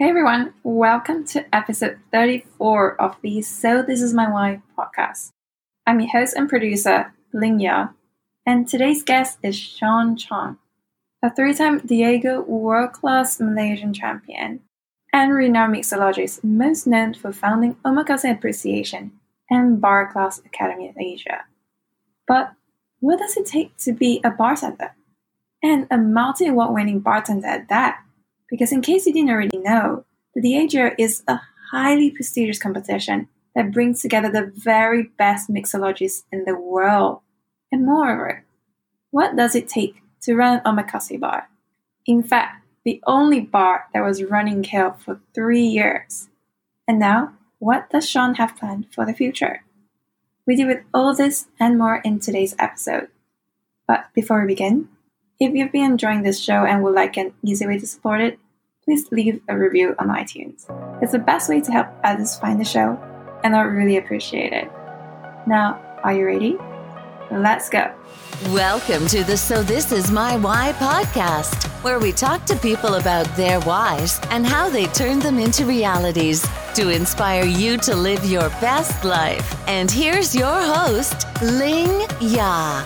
Hey everyone, welcome to episode 34 of the So This Is My Why podcast. I'm your host and producer, Ling Yah, and today's guest is Sean Chong, a three-time Diageo world-class Malaysian champion and renowned mixologist most known for founding Omakase Appreciation and Bar Class Academy of Asia. But what does it take to be a bartender? And a multi-award-winning bartender at that? Because in case you didn't already know, the Diageo is a highly prestigious competition that brings together the very best mixologists in the world. And moreover, what does it take to run an omakase bar? In fact, the only bar that was running KL for 3 years. And now, what does Sean have planned for the future? We deal with all this and more in today's episode. But before we begin, if you've been enjoying this show and would like an easy way to support it, please leave a review on iTunes. It's the best way to help others find the show, and I really appreciate it. Now, are you ready? Let's go. Welcome to the So This Is My Why podcast, where we talk to people about their whys and how they turn them into realities to inspire you to live your best life. And here's your host, Ling Yah.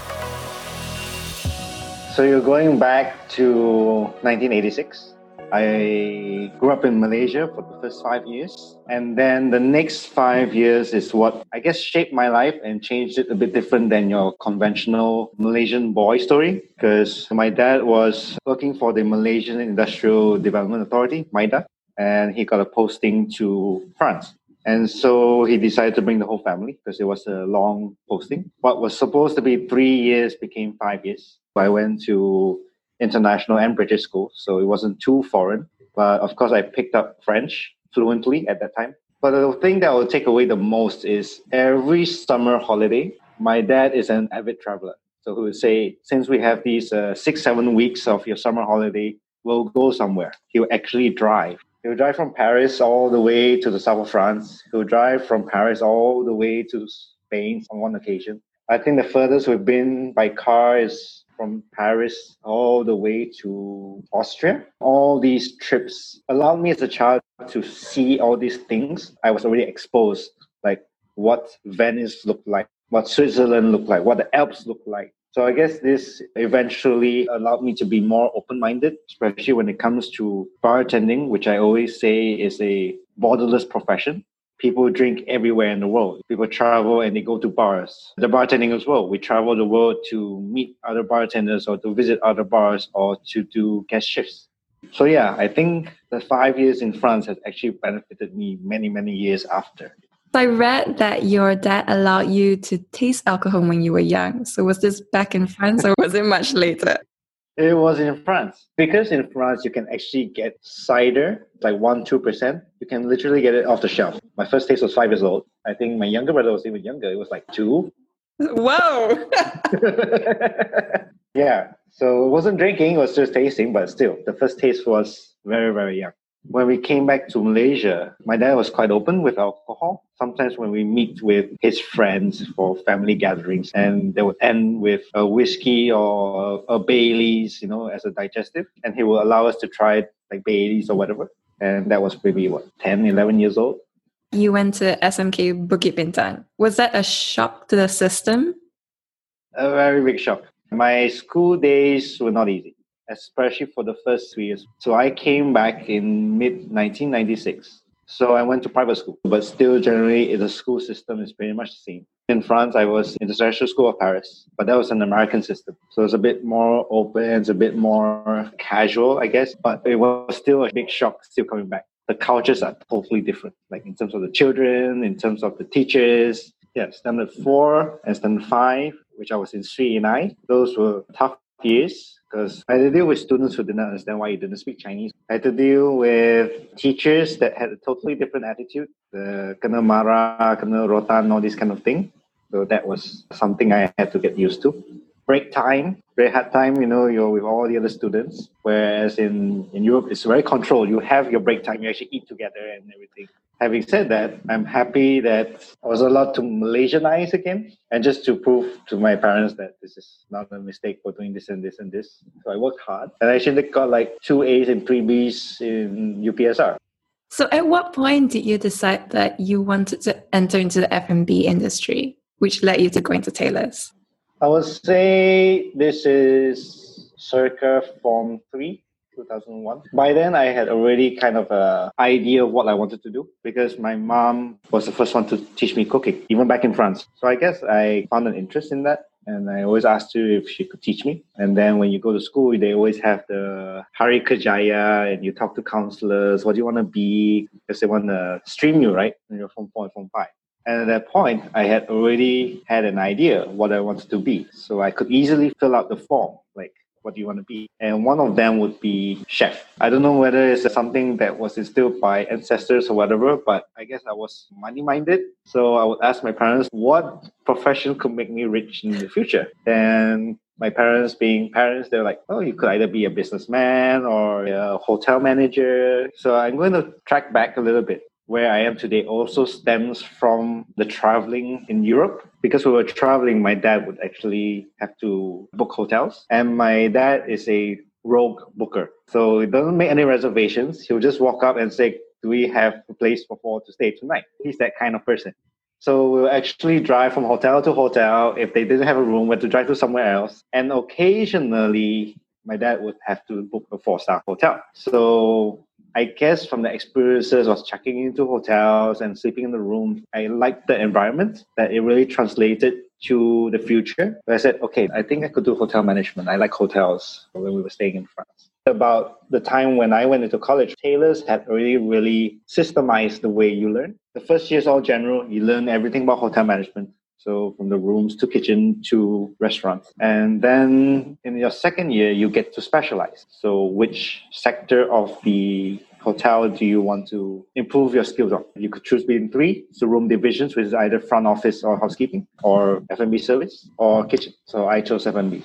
So you're going back to 1986. I grew up in Malaysia for the first 5 years. And then the next 5 years is what I guess shaped my life and changed it a bit different than your conventional Malaysian boy story. Because my dad was working for the Malaysian Industrial Development Authority, MIDA, and he got a posting to France. And so he decided to bring the whole family because it was a long posting. What was supposed to be 3 years became 5 years. I went to international and British school, so it wasn't too foreign. But of course, I picked up French fluently at that time. But the thing that I will take away the most is every summer holiday, my dad is an avid traveler. So he would say, since we have these 6-7 weeks of your summer holiday, we'll go somewhere. He would actually drive. He would drive from Paris all the way to the south of France. He would drive from Paris all the way to Spain on one occasion. I think the furthest we've been by car is from Paris all the way to Austria. All these trips allowed me as a child to see all these things. I was already exposed, like what Venice looked like, what Switzerland looked like, what the Alps looked like. So I guess this eventually allowed me to be more open-minded, especially when it comes to bartending, which I always say is a borderless profession. People drink everywhere in the world. People travel and they go to bars. The bartending as well. We travel the world to meet other bartenders or to visit other bars or to do guest shifts. So yeah, I think the 5 years in France has actually benefited me many, many years after. I read that your dad allowed you to taste alcohol when you were young. So was this back in France or was it much later? It was in France. Because in France, you can actually get cider, like 1%, 2%. You can literally get it off the shelf. My first taste was 5 years old. I think my younger brother was even younger. It was like 2. Whoa! Yeah. So it wasn't drinking, it was just tasting. But still, the first taste was very, very young. When we came back to Malaysia, my dad was quite open with alcohol. Sometimes when we meet with his friends for family gatherings, and they would end with a whiskey or a Baileys, you know, as a digestive. And he would allow us to try like Baileys or whatever. And that was maybe, 10, 11 years old. You went to SMK Bukit Bintang. Was that a shock to the system? A very big shock. My school days were not easy, especially for the first 3 years. So I came back in mid-1996. So I went to private school, but still generally the school system is pretty much the same. In France, I was in the International School of Paris, but that was an American system. So it's a bit more open, it's a bit more casual, I guess, but it was still a big shock still coming back. The cultures are totally different, like in terms of the children, in terms of the teachers. Yeah, standard 4 and standard 5, which I was in Sri and I, those were tough years. Because I had to deal with students who did not understand why you didn't speak Chinese. I had to deal with teachers that had a totally different attitude. The kena marah, kena rotan, all this kind of thing. So that was something I had to get used to. Break time, very hard time, you're with all the other students. Whereas in Europe, it's very controlled. You have your break time, you actually eat together and everything. Having said that, I'm happy that I was allowed to Malaysianize again and just to prove to my parents that this is not a mistake for doing this and this and this. So I worked hard and I actually got 2 A's and 3 B's in UPSR. So at what point did you decide that you wanted to enter into the F&B industry, which led you to going to Taylor's? I would say this is circa Form 3, 2001. By then, I had already kind of an idea of what I wanted to do because my mom was the first one to teach me cooking, even back in France. So I guess I found an interest in that. And I always asked her if she could teach me. And then when you go to school, they always have the Hari Kerjaya and you talk to counselors, what do you want to be? Because they want to stream you, right? When you're Form 4 and Form 5. And at that point, I had already had an idea what I wanted to be. So I could easily fill out the form, like, what do you want to be? And one of them would be chef. I don't know whether it's something that was instilled by ancestors or whatever, but I guess I was money-minded. So I would ask my parents, what profession could make me rich in the future? And my parents being parents, they're like, oh, you could either be a businessman or a hotel manager. So I'm going to track back a little bit. Where I am today also stems from the traveling in Europe. Because we were traveling, my dad would actually have to book hotels. And my dad is a rogue booker. So he doesn't make any reservations. He'll just walk up and say, do we have a place for four to stay tonight? He's that kind of person. So we'll actually drive from hotel to hotel. If they didn't have a room, we had to drive to somewhere else. And occasionally, my dad would have to book a four-star hotel. So I guess from the experiences of checking into hotels and sleeping in the room, I liked the environment, that it really translated to the future. But I said, okay, I think I could do hotel management. I like hotels when we were staying in France. About the time when I went into college, Taylor's had already really systemized the way you learn. The first year is all general. You learn everything about hotel management. So from the rooms to kitchen to restaurants. And then in your second year, you get to specialize. So which sector of the hotel do you want to improve your skills on? You could choose between three. So room divisions, which is either front office or housekeeping or F&B service or kitchen. So I chose F&B.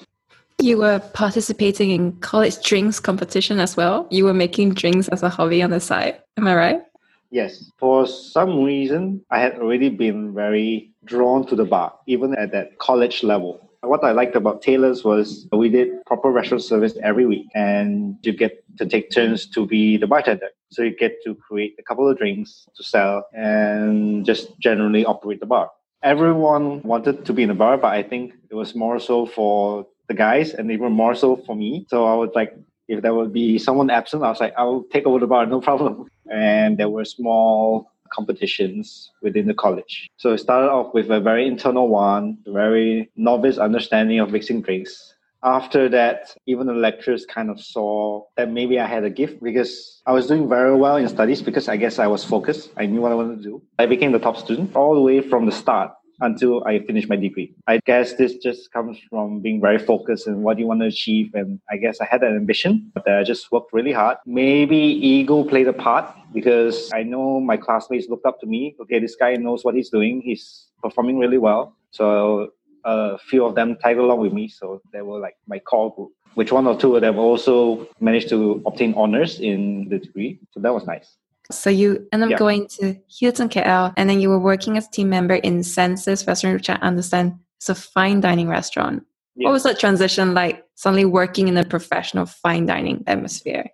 You were participating in college drinks competition as well. You were making drinks as a hobby on the side. Am I right? Yes. For some reason, I had already been very drawn to the bar, even at that college level. What I liked about Taylor's was we did proper restaurant service every week and you get to take turns to be the bartender. So you get to create a couple of drinks to sell and just generally operate the bar. Everyone wanted to be in the bar, but I think it was more so for the guys and even more so for me. So I was like, if there would be someone absent, I was like, I'll take over the bar, no problem. And there were small competitions within the college. So it started off with a very internal one, a very novice understanding of mixing drinks. After that, even the lecturers kind of saw that maybe I had a gift because I was doing very well in studies because I guess I was focused. I knew what I wanted to do. I became the top student all the way from the start until I finished my degree. I guess this just comes from being very focused and what you want to achieve. And I guess I had an ambition, but I just worked really hard. Maybe ego played a part because I know my classmates looked up to me. Okay, this guy knows what he's doing. He's performing really well. So a few of them tagged along with me. So they were like my core group, which one or two of them also managed to obtain honors in the degree. So that was nice. So you end up going to Hilton KL and then you were working as a team member in Senses restaurant, which I understand is a fine dining restaurant. Yeah. What was that transition like, suddenly working in a professional fine dining atmosphere?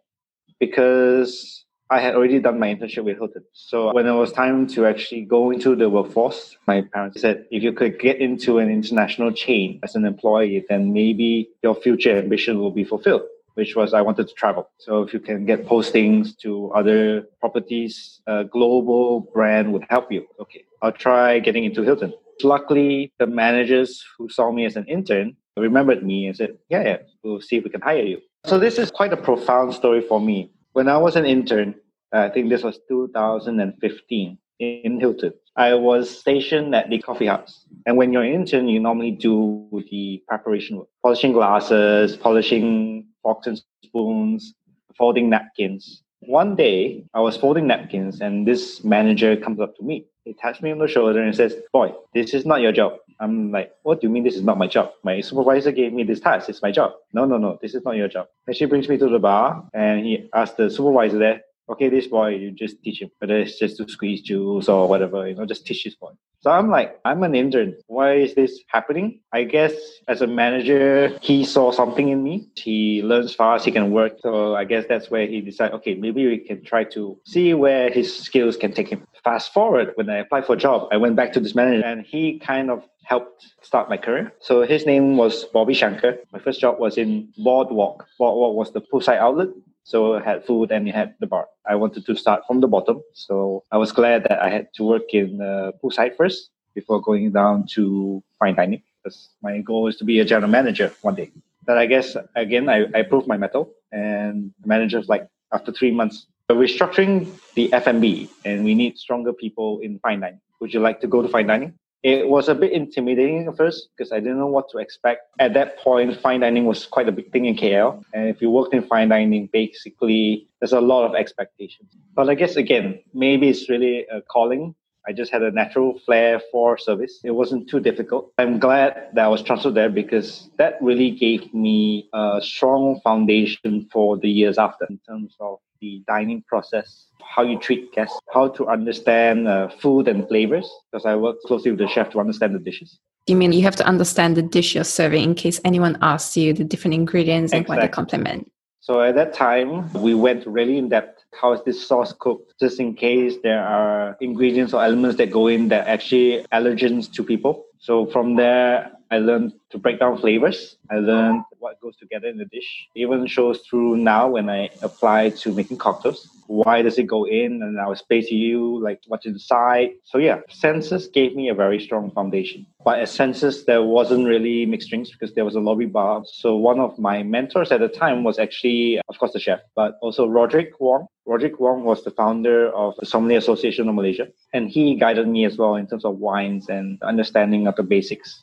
Because I had already done my internship with Hilton. So when it was time to actually go into the workforce, my parents said, if you could get into an international chain as an employee, then maybe your future ambition will be fulfilled. Which was I wanted to travel. So if you can get postings to other properties, a global brand would help you. Okay, I'll try getting into Hilton. Luckily, the managers who saw me as an intern remembered me and said, yeah, we'll see if we can hire you. So this is quite a profound story for me. When I was an intern, I think this was 2015 in Hilton, I was stationed at the coffee house. And when you're an intern, you normally do the preparation work, polishing glasses, polishing forks and spoons, folding napkins. One day, I was folding napkins and this manager comes up to me. He taps me on the shoulder and says, boy, this is not your job. I'm like, what do you mean this is not my job? My supervisor gave me this task. It's my job. No, this is not your job. And she brings me to the bar and he asked the supervisor there, okay, this boy, you just teach him, whether it's just to squeeze juice or whatever, you know, just teach this boy. So I'm like, I'm an intern. Why is this happening? I guess as a manager, he saw something in me. He learns fast, he can work. So I guess that's where he decided, okay, maybe we can try to see where his skills can take him. Fast forward, when I applied for a job, I went back to this manager and he kind of helped start my career. So his name was Bobby Shankar. My first job was in Boardwalk. Boardwalk was the poolside outlet. So I had food and you had the bar. I wanted to start from the bottom. So I was glad that I had to work in the poolside first before going down to fine dining. Because my goal is to be a general manager one day. But I guess, again, I proved my mettle. And the manager was like, after 3 months, we're restructuring the F&B and we need stronger people in fine dining. Would you like to go to fine dining? It was a bit intimidating at first because I didn't know what to expect. At that point, fine dining was quite a big thing in KL. And if you worked in fine dining, basically, there's a lot of expectations. But I guess, again, maybe it's really a calling. I just had a natural flair for service. It wasn't too difficult. I'm glad that I was transferred there because that really gave me a strong foundation for the years after in terms of the dining process, how you treat guests, how to understand food and flavors, because I work closely with the chef to understand the dishes. You mean you have to understand the dish you're serving in case anyone asks you the different ingredients and what they complement? So at that time, we went really in depth. How is this sauce cooked? Just in case there are ingredients or elements that go in that are actually allergens to people. So from there, I learned to break down flavors. I learned what goes together in the dish. It even shows through now when I apply to making cocktails. Why does it go in? And I'll explain to you like what's inside. So yeah, Senses gave me a very strong foundation. But at Senses, there wasn't really mixed drinks because there was a lobby bar. So one of my mentors at the time was actually, of course, the chef, but also Roderick Wong. Roderick Wong was the founder of the Sommelier Association of Malaysia. And he guided me as well in terms of wines and understanding of the basics.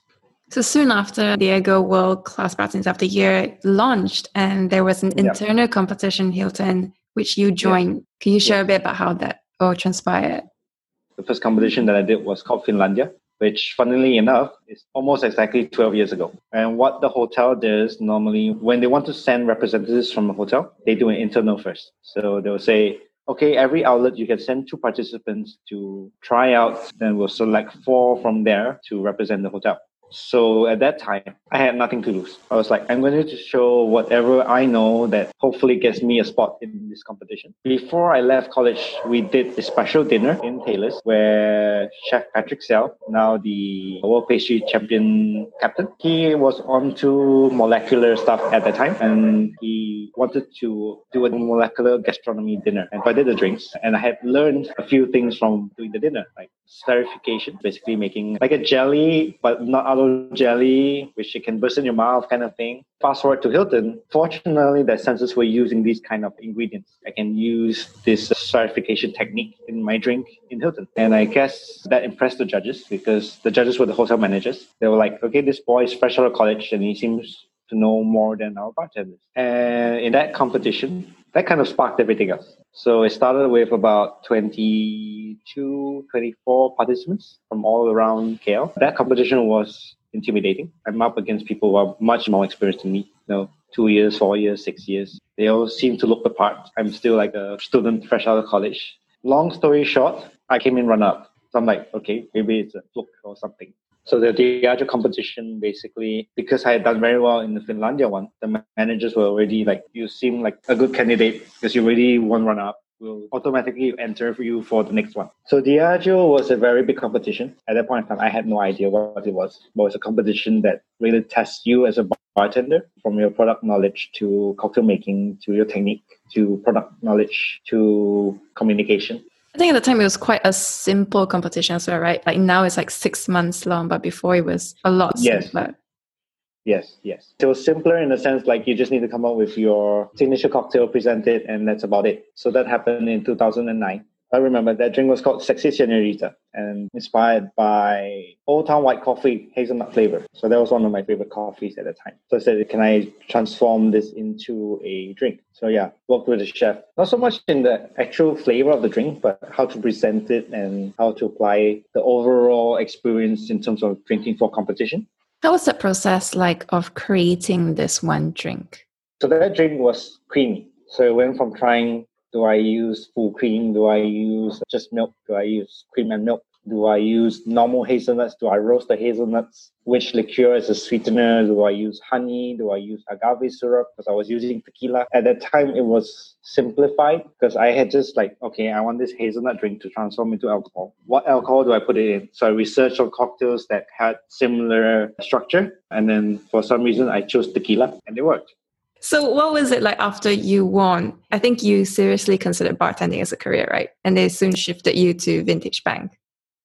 So soon after Diageo World Class Bartenders of the Year launched, and there was an internal competition, Hilton, which you joined. Yeah. Can you share a bit about how that all transpired? The first competition that I did was called Finlandia, which funnily enough is almost exactly 12 years ago. And what the hotel does normally, when they want to send representatives from a hotel, they do an internal first. So they'll say, okay, every outlet, you can send 2 participants to try out, then we'll select 4 from there to represent the hotel. So at that time, I had nothing to lose. I was like, I'm going to show whatever I know that hopefully gets me a spot in this competition. Before I left college, we did a special dinner in Taylor's where Chef Patrick Sell, now the World Pastry Champion Captain, he was onto molecular stuff at that time and he wanted to do a molecular gastronomy dinner. And I did the drinks and I had learned a few things from doing the dinner, like esterification, basically making like a jelly, but not out jelly, which you can burst in your mouth kind of thing. Fast forward to Hilton, fortunately the Senses were using these kind of ingredients. I can use this esterification technique in my drink in Hilton. And I guess that impressed the judges because the judges were the hotel managers. They were like, okay, this boy is fresh out of college and he seems to know more than our bartenders. And in that competition, that kind of sparked everything else. So it started with about 24 participants from all around KL. That competition was intimidating. I'm up against people who are much more experienced than me. You know, 2 years, 4 years, 6 years. They all seem to look the part. I'm still like a student fresh out of college. Long story short, I came in runner-up. So I'm like, okay, maybe it's a fluke or something. So the Diageo competition, basically, because I had done very well in the Finlandia one, the managers were already like, you seem like a good candidate because you already won runner-up. We'll automatically enter for you for the next one. So Diageo was a very big competition. At that point in time, I had no idea what it was. But it's a competition that really tests you as a bartender, from your product knowledge to cocktail making, to your technique, to product knowledge, to communication. I think at the time it was quite a simple competition as well, right? Like now it's like 6 months long, but before it was a lot simpler. Yes. So simpler in the sense like you just need to come up with your signature cocktail, present it, and that's about it. So that happened in 2009. I remember that drink was called Sexy Señorita and inspired by Old Town White Coffee, hazelnut flavor. So that was one of my favorite coffees at the time. So I said, can I transform this into a drink? So yeah, worked with the chef, not so much in the actual flavor of the drink, but how to present it and how to apply the overall experience in terms of drinking for competition. How was the process like of creating this one drink? So that drink was creamy. So it went from trying Do I use full cream? Do I use just milk? Do I use cream and milk? Do I use normal hazelnuts? Do I roast the hazelnuts? Which liqueur is a sweetener? Do I use honey? Do I use agave syrup? Because I was using tequila. At that time, it was simplified because I had just like, okay, I want this hazelnut drink to transform into alcohol. What alcohol do I put it in? So I researched on cocktails that had similar structure. And then for some reason, I chose tequila and it worked. So what was it like after you won? I think you seriously considered bartending as a career, right? And they soon shifted you to Vintage Bank.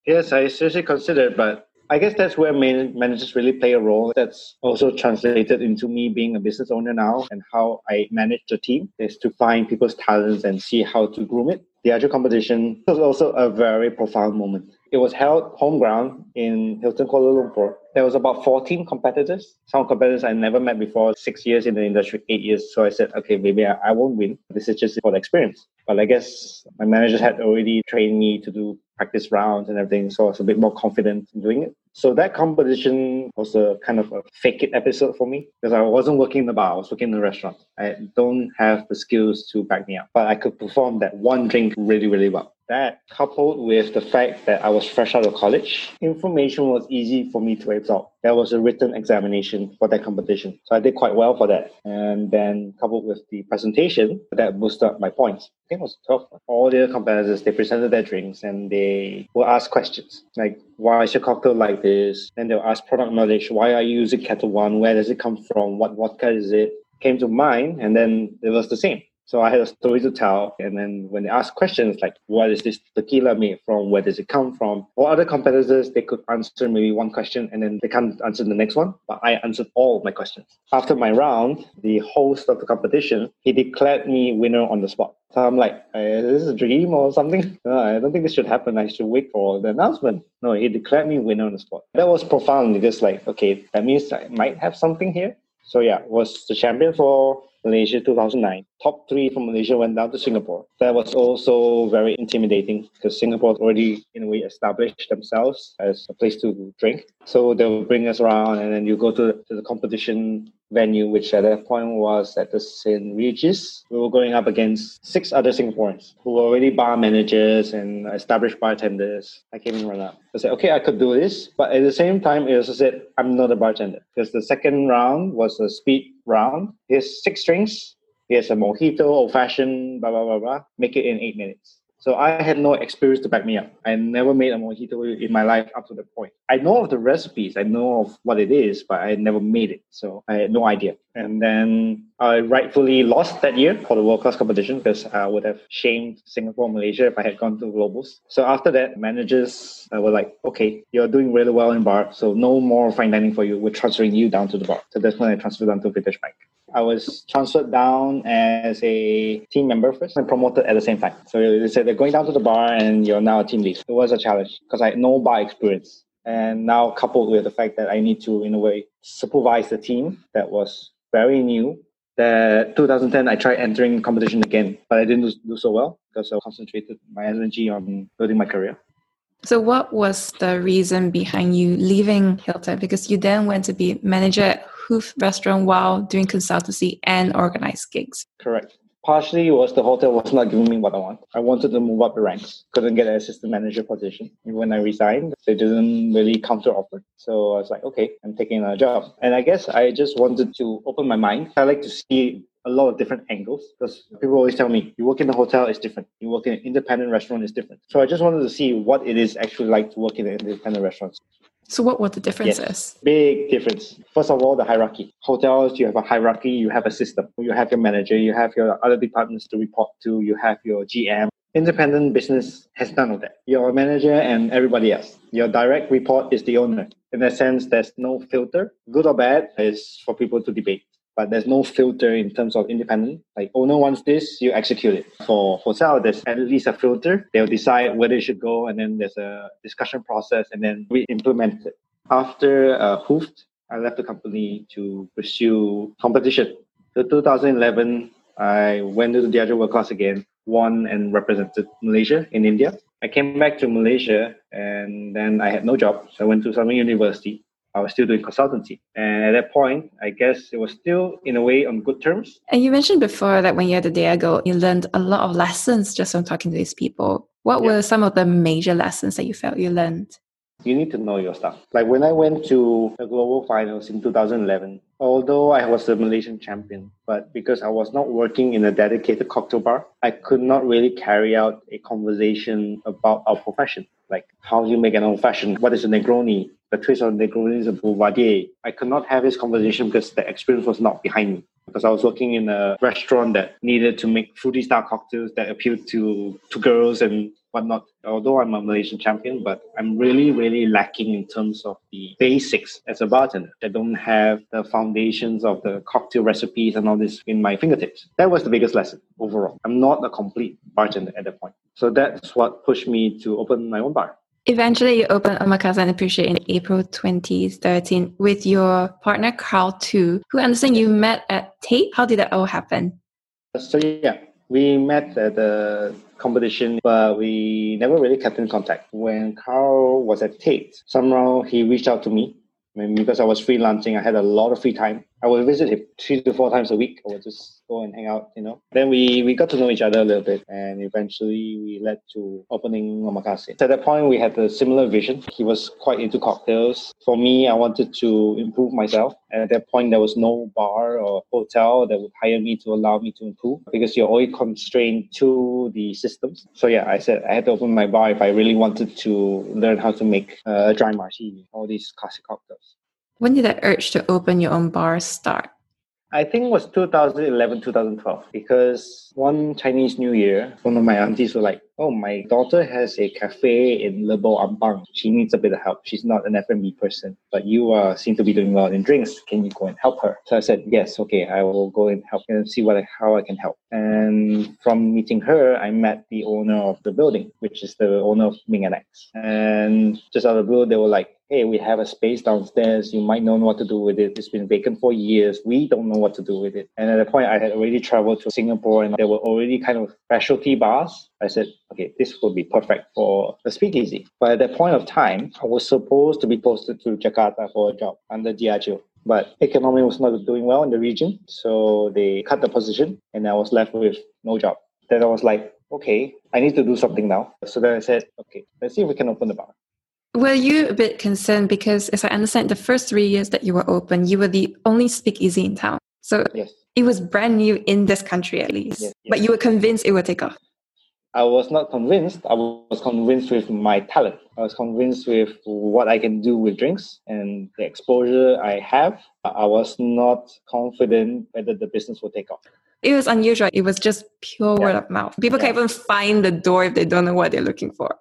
Yes, I seriously considered, but I guess that's where managers really play a role. That's also translated into me being a business owner now, and how I manage the team is to find people's talents and see how to groom it. The actual competition was also a very profound moment. It was held home ground in Hilton Kuala Lumpur. There was about 14 competitors. Some competitors I never met before, 6 years in the industry, 8 years. So I said, okay, maybe I won't win. This is just for the experience. But I guess my managers had already trained me to do practice rounds and everything, so I was a bit more confident in doing it. So that competition was a kind of a fake it episode for me, because I wasn't working in the bar, I was working in the restaurant. I don't have the skills to back me up, but I could perform that one drink really, really well. That, coupled with the fact that I was fresh out of college, information was easy for me to absorb. There was a written examination for that competition, so I did quite well for that. And then coupled with the presentation, that boosted up my points. I think it was 12. All the competitors, they presented their drinks and they will ask questions like, why is your cocktail like this? Then they'll ask product knowledge. Why are you using Ketel One? Where does it come from? What vodka is it? Came to mind, and then it was the same. So I had a story to tell, and then when they asked questions like, what is this tequila made from? Where does it come from? Or other competitors, they could answer maybe one question and then they can't answer the next one, but I answered all my questions. After my round, the host of the competition, he declared me winner on the spot. So I'm like, is this a dream or something? No, I don't think this should happen. I should wait for the announcement. No, he declared me winner on the spot. That was profound because like, okay, that means I might have something here. So yeah, was the champion for Malaysia 2009. Top three from Malaysia went down to Singapore. That was also very intimidating because Singapore already in a way established themselves as a place to drink. So they would bring us around, and then you go to the competition venue, which at that point was at the St. Regis. We were going up against 6 other Singaporeans who were already bar managers and established bartenders. I came in runner-up. I said, okay, I could do this. But at the same time, I also said, I'm not a bartender. Because the second round was a speed round. Here's 6 drinks. Here's a mojito, old-fashioned, blah, blah, blah, blah. Make it in 8 minutes. So I had no experience to back me up. I never made a mojito in my life up to that point. I know of the recipes, I know of what it is, but I never made it. So I had no idea. And then I rightfully lost that year for the world-class competition because I would have shamed Singapore and Malaysia if I had gone to Globals. So after that, managers were like, okay, you're doing really well in bar, so no more fine dining for you. We're transferring you down to the bar. So that's when I transferred down to British Bank. I was transferred down as a team member first and promoted at the same time. So they said, they're going down to the bar and you're now a team lead. It was a challenge because I had no bar experience. And now coupled with the fact that I need to, in a way, supervise the team that was very new. That 2010, I tried entering competition again, but I didn't do so well because I concentrated my energy on building my career. So what was the reason behind you leaving Hilton? Because you then went to be manager at Hoofd Restaurant while doing consultancy and organized gigs. Correct. Partially was the hotel was not giving me what I want. I wanted to move up the ranks. Couldn't get an assistant manager position. When I resigned, they didn't really counter offer. So I was like, okay, I'm taking another job. And I guess I just wanted to open my mind. I like to see a lot of different angles because people always tell me, you work in a hotel, it's different. You work in an independent restaurant, it's different. So I just wanted to see what it is actually like to work in an independent restaurant. So what were the differences? Yes, big difference. First of all, the hierarchy. Hotels, you have a hierarchy, you have a system. You have your manager, you have your other departments to report to, you have your GM. Independent business has none of that. You're a manager and everybody else. Your direct report is the owner. In that sense, there's no filter. Good or bad is for people to debate. But there's no filter in terms of independent. Like, owner wants this, you execute it. For hotel, there's at least a filter. They'll decide whether it should go, and then there's a discussion process, and then we implement it. After Hoofd, I left the company to pursue competition. So 2011, I went to the Diageo World Class again, won and represented Malaysia in India. I came back to Malaysia, and then I had no job. So I went to Sunway University. I was still doing consultancy. And at that point, I guess it was still, in a way, on good terms. And you mentioned before that when you had a Diageo, you learned a lot of lessons just from talking to these people. What were some of the major lessons that you felt you learned? You need to know your stuff. Like when I went to the global finals in 2011, although I was the Malaysian champion, but because I was not working in a dedicated cocktail bar, I could not really carry out a conversation about our profession. Like, how do you make an old-fashioned? What is a Negroni? The twist on Negroni is a Boulevardier. I could not have this conversation because the experience was not behind me. Because I was working in a restaurant that needed to make fruity-style cocktails that appealed to girls and whatnot. Although I'm a Malaysian champion, but I'm really, really lacking in terms of the basics as a bartender. I don't have the foundations of the cocktail recipes and all this in my fingertips. That was the biggest lesson overall. I'm not a complete bartender at that point. So that's what pushed me to open my own bar. Eventually, you opened Omakase and Appreciate in April 2013 with your partner, Carl Tu, who I understand you met at Tate. How did that all happen? So yeah, we met at the competition, but we never really kept in contact. When Carl was at Tate, somehow he reached out to me. I mean, because I was freelancing, I had a lot of free time. I would visit him 3 to 4 times a week. I would just go and hang out, you know. Then we got to know each other a little bit, and eventually we led to opening Omakase. At that point, we had a similar vision. He was quite into cocktails. For me, I wanted to improve myself. And at that point, there was no bar or hotel that would hire me to allow me to improve because you're always constrained to the systems. So yeah, I said I had to open my bar if I really wanted to learn how to make a dry martini, all these classic cocktails. When did that urge to open your own bar start? I think it was 2011, 2012, because one Chinese New Year, one of my aunties were like, oh, my daughter has a cafe in Lebo Ampang. She needs a bit of help. She's not an F&B person, but you seem to be doing well in drinks. Can you go and help her? So I said, yes, okay, I will go and help and see how I can help. And from meeting her, I met the owner of the building, which is the owner of Ming Annex. And just out of the blue, they were like, hey, we have a space downstairs. You might not know what to do with it. It's been vacant for years. We don't know what to do with it. And at that point, I had already traveled to Singapore and there were already kind of specialty bars. I said, okay, this will be perfect for a speakeasy. But at that point of time, I was supposed to be posted to Jakarta for a job under Diageo. But economy was not doing well in the region. So they cut the position and I was left with no job. Then I was like, okay, I need to do something now. So then I said, okay, let's see if we can open the bar. Were you a bit concerned because, as I understand, the first 3 years that you were open, you were the only speakeasy in town. So It was brand new in this country at least. Yes, yes. But you were convinced it would take off. I was not convinced. I was convinced with my talent. I was convinced with what I can do with drinks and the exposure I have. I was not confident whether the business will take off. It was unusual. It was just pure word of mouth. People can't even find the door if they don't know what they're looking for.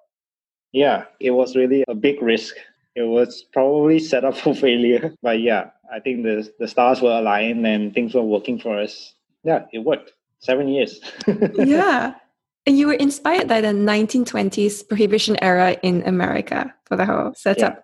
Yeah, it was really a big risk. It was probably set up for failure. But yeah, I think the stars were aligned and things were working for us. Yeah, it worked. 7 years. Yeah. And you were inspired by the 1920s prohibition era in America for the whole setup. Yeah.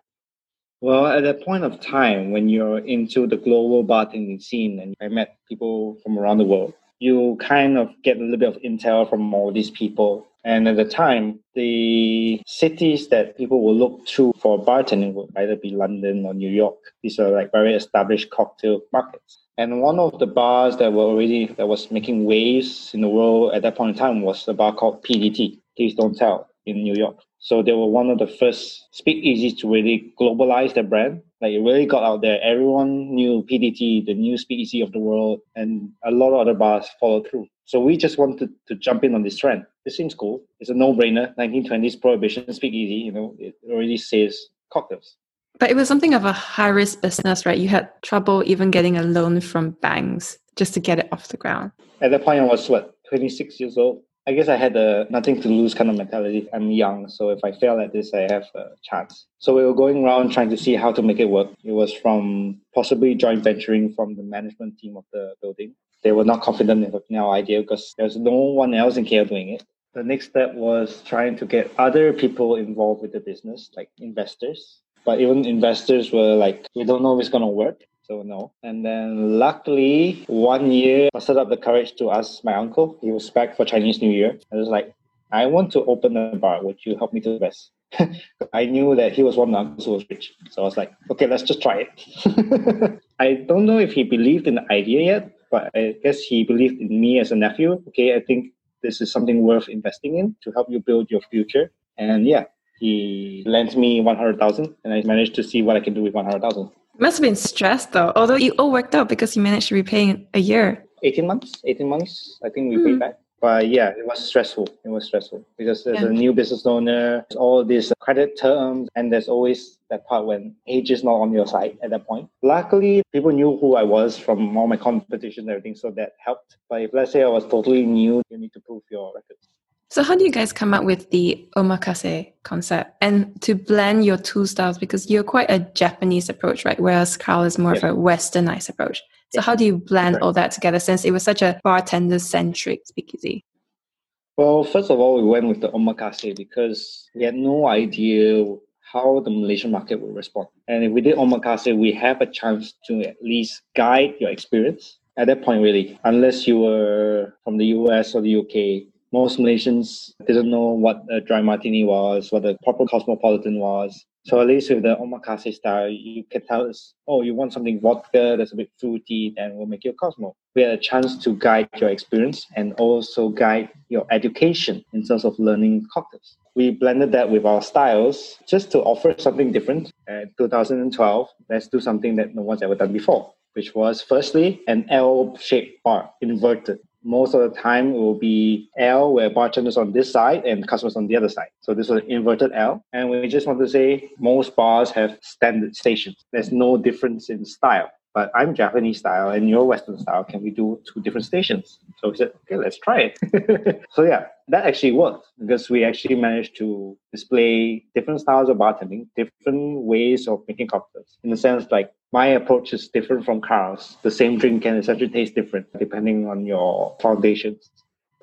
Well, at that point of time, when you're into the global bartending scene and I met people from around the world, you kind of get a little bit of intel from all these people. And at the time, the cities that people will look to for bartending would either be London or New York. These are like very established cocktail markets. And one of the bars that was making waves in the world at that point in time was a bar called PDT, Please Don't Tell, in New York. So they were one of the first speakeasies to really globalize their brand. Like it really got out there. Everyone knew PDT, the new speakeasy of the world, and a lot of other bars followed through. So we just wanted to jump in on this trend. This seems cool. It's a no-brainer. 1920s prohibition speakeasy, you know, it already says cocktails. But it was something of a high-risk business, right? You had trouble even getting a loan from banks just to get it off the ground. At that point, I was, 26 years old? I guess I had a nothing to lose kind of mentality. I'm young, so if I fail at this, I have a chance. So we were going around trying to see how to make it work. It was from possibly joint venturing from the management team of the building. They were not confident in our idea because there was no one else in KL doing it. The next step was trying to get other people involved with the business, like investors. But even investors were like, we don't know if it's going to work. So no. And then luckily, 1 year, I set up the courage to ask my uncle. He was back for Chinese New Year. I was like, I want to open a bar. Would you help me to invest? I knew that he was one of the uncles who was rich. So I was like, okay, let's just try it. I don't know if he believed in the idea yet, but I guess he believed in me as a nephew. Okay, I think this is something worth investing in to help you build your future. And yeah, he lent me 100,000 and I managed to see what I can do with 100,000. Must have been stressed though, although you all worked out because you managed to repay in a year. 18 months, I think we paid back. But yeah, it was stressful because as a new business owner, there's all these credit terms and there's always that part when age is not on your side at that point. Luckily, people knew who I was from all my competition and everything, so that helped. But if let's say I was totally new, you need to prove your records. So how do you guys come up with the omakase concept and to blend your two styles? Because you're quite a Japanese approach, right? Whereas Carl is more of a Westernized approach. So how do you blend all that together since it was such a bartender-centric speakeasy? Well, first of all, we went with the omakase because we had no idea how the Malaysian market would respond. And if we did omakase, we have a chance to at least guide your experience. At that point, really, unless you were from the US or the UK, most Malaysians didn't know what a dry martini was, what a proper cosmopolitan was. So at least with the omakase style, you can tell us, oh, you want something vodka that's a bit fruity, then we'll make you a Cosmo. We had a chance to guide your experience and also guide your education in terms of learning cocktails. We blended that with our styles just to offer something different. In 2012, let's do something that no one's ever done before, which was firstly an L-shaped bar, inverted. Most of the time, it will be L where bartenders on this side and customers on the other side. So this was an inverted L. And we just want to say most bars have standard stations. There's no difference in style. But I'm Japanese style and you're Western style. Can we do two different stations? So we said, okay, let's try it. So yeah, that actually worked because we actually managed to display different styles of bartending, different ways of making cocktails. In the sense, like, my approach is different from Carl's. The same drink can essentially taste different depending on your foundations.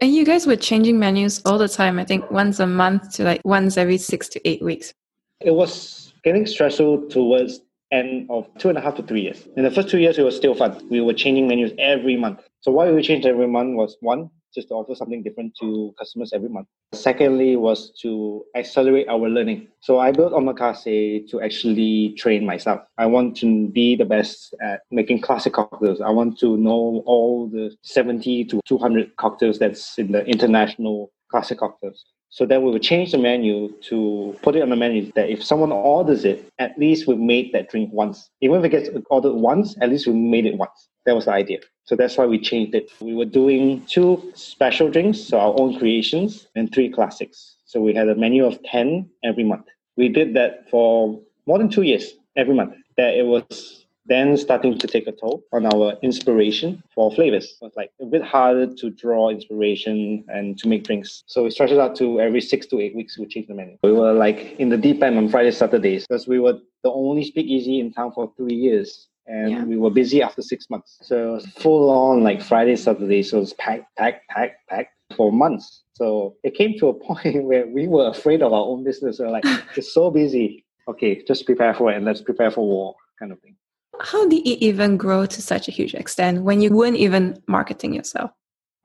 And you guys were changing menus all the time, I think once a month to like once every 6 to 8 weeks. It was getting stressful towards end of 2.5 to 3 years. In the first 2 years, it was still fun. We were changing menus every month. So why we changed every month was one, just to offer something different to customers every month. Secondly was to accelerate our learning. So I built omakase to actually train myself. I want to be the best at making classic cocktails. I want to know all the 70 to 200 cocktails that's in the international classic cocktails. So then we would change the menu to put it on the menu that if someone orders it, at least we made that drink once. Even if it gets ordered once, at least we made it once. That was the idea. So that's why we changed it. We were doing 2 special drinks, so our own creations, and 3 classics. So we had a menu of 10 every month. We did that for more than 2 years, every month. That it was then starting to take a toll on our inspiration for flavors. It was like a bit harder to draw inspiration and to make drinks. So we stretched it out to every 6 to 8 weeks, we changed the menu. We were like in the deep end on Fridays, Saturdays, because we were the only speakeasy in town for 3 years. And we were busy after 6 months. So it was full on like Fridays, Saturdays. So it was packed for months. So it came to a point where we were afraid of our own business. We were like, it's so busy. Okay, just prepare for it and let's prepare for war kind of thing. How did it even grow to such a huge extent when you weren't even marketing yourself?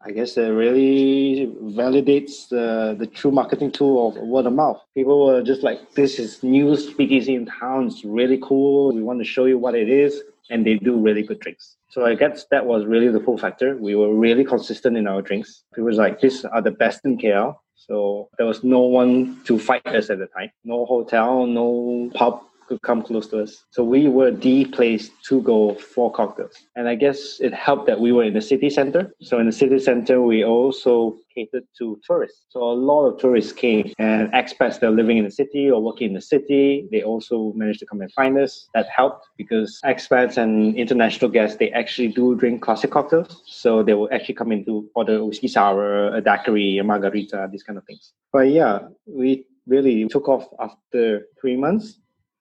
I guess it really validates the true marketing tool of word of mouth. People were just like, this is new speakeasy in town. It's really cool. We want to show you what it is. And they do really good drinks. So I guess that was really the pull factor. We were really consistent in our drinks. People were like, these are the best in KL. So there was no one to fight us at the time. No hotel, no pub could come close to us. So we were the place to go for cocktails. And I guess it helped that we were in the city center. So in the city center, we also catered to tourists. So a lot of tourists came, and expats that are living in the city or working in the city, they also managed to come and find us. That helped because expats and international guests, they actually do drink classic cocktails. So they will actually come in to order whiskey sour, a daiquiri, a margarita, these kind of things. But yeah, we really took off after 3 months.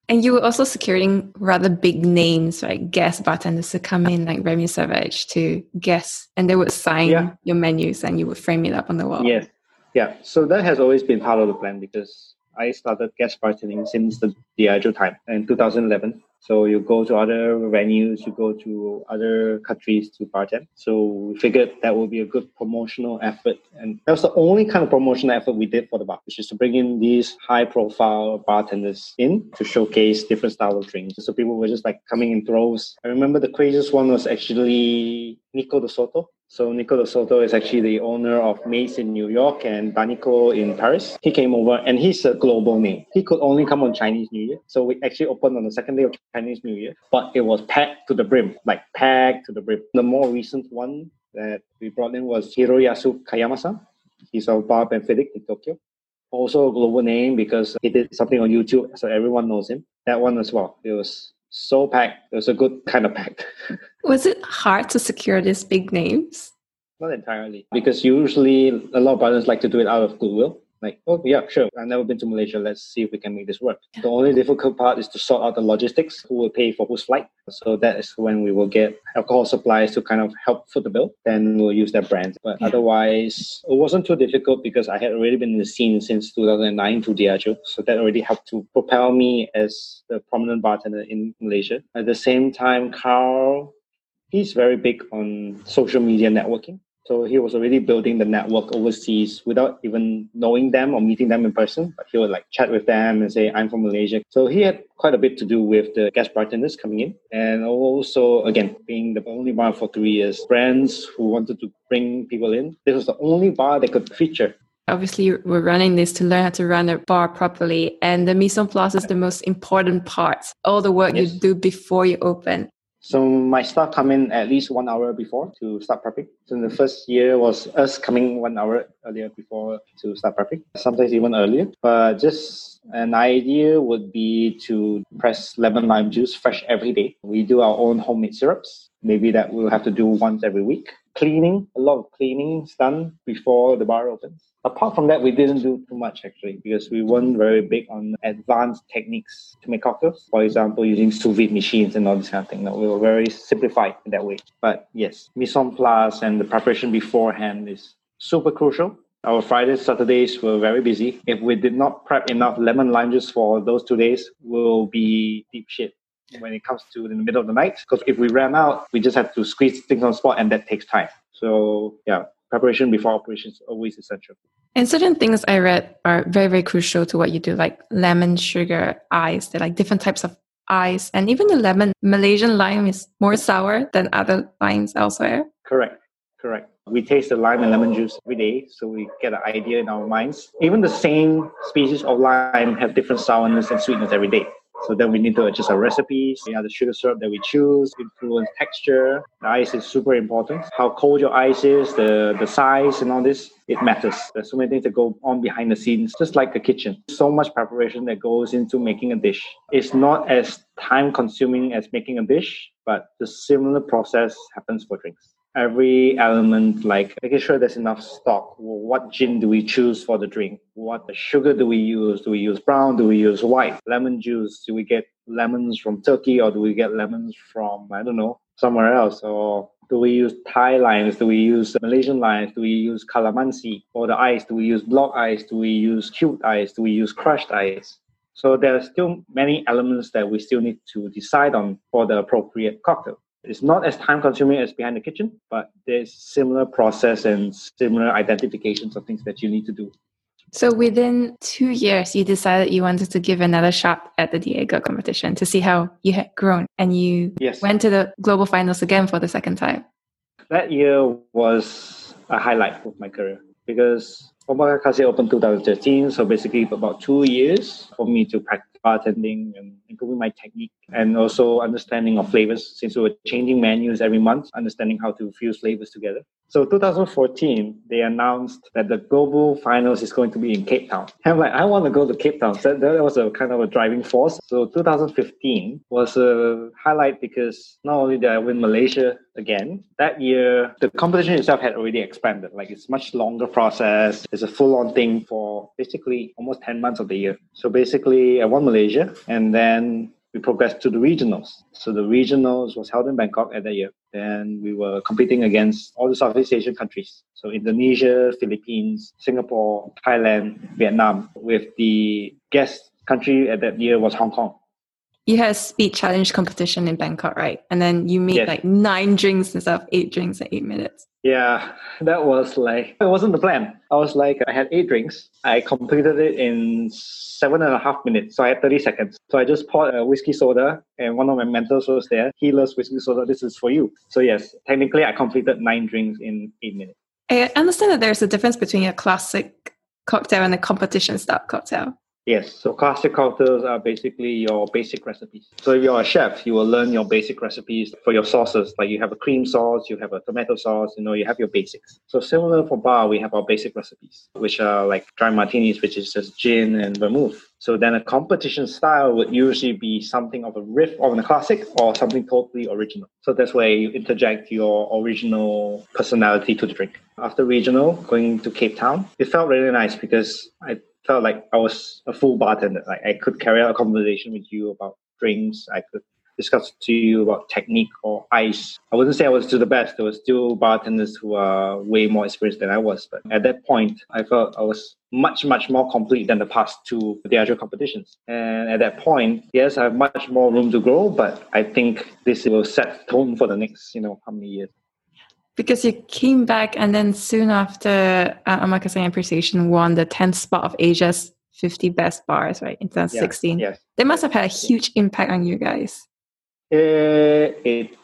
And you were also securing rather big names, like guest bartenders to come in, like Remy Savage, to guest, and they would sign your menus and you would frame it up on the wall. Yes. Yeah. So that has always been part of the plan because I started guest bartending since the Diageo time in 2011. So you go to other venues, you go to other countries to bartend. So we figured that would be a good promotional effort. And that was the only kind of promotional effort we did for the bar, which is to bring in these high-profile bartenders in to showcase different style of drinks. So people were just like coming in droves. I remember the craziest one was actually Nico de Soto. So Nico de Soto is actually the owner of Mace in New York and Danico in Paris. He came over and he's a global name. He could only come on Chinese New Year. So we actually opened on the second day of Chinese New Year, but it was packed to the brim, like packed to the brim. The more recent one that we brought in was Hiroyasu Kayama-san. He's our bar benefit in Tokyo. Also a global name because he did something on YouTube, so everyone knows him. That one as well. It was so packed. It was a good kind of packed. Was it hard to secure these big names? Not entirely, because usually a lot of partners like to do it out of goodwill. Like, oh, yeah, sure. I've never been to Malaysia. Let's see if we can make this work. The only difficult part is to sort out the logistics, who will pay for whose flight. So that is when we will get alcohol supplies to kind of help foot the bill. Then we'll use their brand. But otherwise, it wasn't too difficult because I had already been in the scene since 2009 through Diageo. So that already helped to propel me as the prominent bartender in Malaysia. At the same time, Carl, he's very big on social media networking. So he was already building the network overseas without even knowing them or meeting them in person. But he would like chat with them and say, I'm from Malaysia. So he had quite a bit to do with the guest bartenders coming in. And also, again, being the only bar for 3 years, brands who wanted to bring people in. This was the only bar that could feature. Obviously, we're running this to learn how to run a bar properly. And the mise en place is the most important part. All the work you do before you open. So my staff come in at least 1 hour before to start prepping. So in the first year was us coming 1 hour earlier before to start prepping, sometimes even earlier. But just an idea would be to press lemon lime juice fresh every day. We do our own homemade syrups. Maybe that we'll have to do once every week. Cleaning, a lot of cleaning is done before the bar opens. Apart from that, we didn't do too much actually because we weren't very big on advanced techniques to make cocktails. For example, using sous vide machines and all this kind of thing. No, we were very simplified in that way. But yes, mise en place and the preparation beforehand is super crucial. Our Fridays, Saturdays were very busy. If we did not prep enough lemon lime juice for those 2 days, we'll be deep shit when it comes to in the middle of the night. Because if we ran out, we just have to squeeze things on the spot and that takes time. So yeah, preparation before operations is always essential. And certain things I read are very, very crucial to what you do, like lemon, sugar, ice. They're like different types of ice. And even the lemon, Malaysian lime is more sour than other limes elsewhere. Correct. We taste the lime and lemon juice every day, so we get an idea in our minds. Even the same species of lime have different sourness and sweetness every day. So then we need to adjust our recipes, the sugar syrup that we choose, influence texture. The ice is super important. How cold your ice is, the size and all this, it matters. There's so many things that go on behind the scenes, just like a kitchen. So much preparation that goes into making a dish. It's not as time consuming as making a dish, but the similar process happens for drinks. Every element, like making sure there's enough stock. What gin do we choose for the drink? What sugar do we use? Do we use brown? Do we use white? Lemon juice, do we get lemons from Turkey or do we get lemons from, I don't know, somewhere else? Or do we use Thai limes? Do we use Malaysian limes? Do we use calamansi? Or the ice, do we use block ice? Do we use cubed ice? Do we use crushed ice? So there are still many elements that we still need to decide on for the appropriate cocktail. It's not as time-consuming as behind the kitchen, but there's similar process and similar identifications of things that you need to do. So within 2 years, you decided you wanted to give another shot at the Diageo competition to see how you had grown. And you went to the global finals again for the second time. That year was a highlight of my career because Omakase opened 2013, so basically about 2 years for me to practice bartending and improving my technique and also understanding of flavors since we were changing menus every month, understanding how to fuse flavors together. So 2014, they announced that the global finals is going to be in Cape Town. And I'm like, I want to go to Cape Town. So that was a kind of a driving force. So 2015 was a highlight because not only did I win Malaysia again, that year the competition itself had already expanded. Like it's much longer process. It's a full-on thing for basically almost 10 months of the year. So basically I won Malaysia and then we progressed to the regionals. So the regionals was held in Bangkok at that year. Then we were competing against all the Southeast Asian countries. So Indonesia, Philippines, Singapore, Thailand, Vietnam, with the guest country at that year was Hong Kong. you had a speed challenge competition in Bangkok, right? And then you made like 9 drinks instead of 8 drinks in 8 minutes. Yeah, that was like, it wasn't the plan. I was like, I had 8 drinks. I completed it in 7.5 minutes. So I had 30 seconds. So I just poured a whiskey soda and one of my mentors was there. He loves whiskey soda. This is for you. So yes, technically I completed 9 drinks in 8 minutes. I understand that there's a difference between a classic cocktail and a competition style cocktail. Yes, so classic cocktails are basically your basic recipes. So if you're a chef, you will learn your basic recipes for your sauces. Like you have a cream sauce, you have a tomato sauce, you know, you have your basics. So similar for bar, we have our basic recipes, which are like dry martinis, which is just gin and vermouth. So then a competition style would usually be something of a riff of a classic or something totally original. So that's where you interject your original personality to the drink. After regional, going to Cape Town, it felt really nice because I felt like I was a full bartender. Like I could carry out a conversation with you about drinks. I could discuss to you about technique or ice. I wouldn't say I was still the best. There were still bartenders who are way more experienced than I was. But at that point, I felt I was much, much more complete than the past two Diageo competitions. And at that point, yes, I have much more room to grow. But I think this will set the tone for the next, you know, how many years. Because you came back and then soon after Omakase Appreciation won the 10th spot of Asia's 50 best bars, right, in 2016. Yes. They must have had a huge impact on you guys. It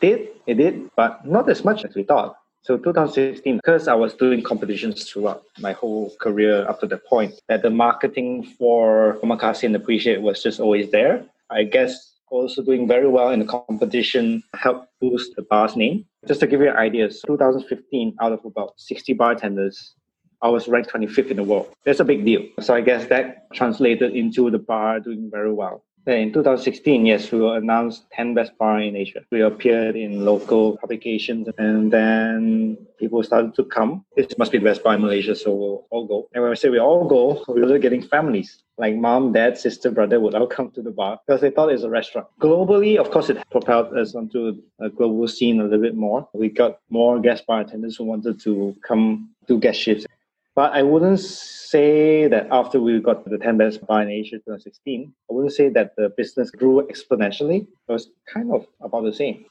did, but not as much as we thought. So 2016, because I was doing competitions throughout my whole career up to that point, that the marketing for Omakase and Appreciate was just always there. I guess also doing very well in the competition helped boost the bar's name. Just to give you an idea, so 2015, out of about 60 bartenders, I was ranked 25th in the world. That's a big deal. So I guess that translated into the bar doing very well. Then in 2016, yes, we were announced 10 best bar in Asia. We appeared in local publications and then people started to come. It must be the best bar in Malaysia, so we'll all go. And when I say we all go, we were getting families. Like mom, dad, sister, brother would all come to the bar because they thought it was a restaurant. Globally, of course, it propelled us onto a global scene a little bit more. We got more guest bartenders who wanted to come do guest shifts. But I wouldn't say that after we got to the 10 best bar in Asia 2016, I wouldn't say that the business grew exponentially. It was kind of about the same.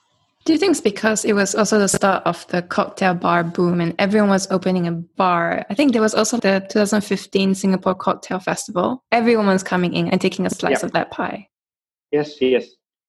Do you think it's because it was also the start of the cocktail bar boom and everyone was opening a bar? I think there was also the 2015 Singapore Cocktail Festival. Everyone was coming in and taking a slice of that pie. Yes.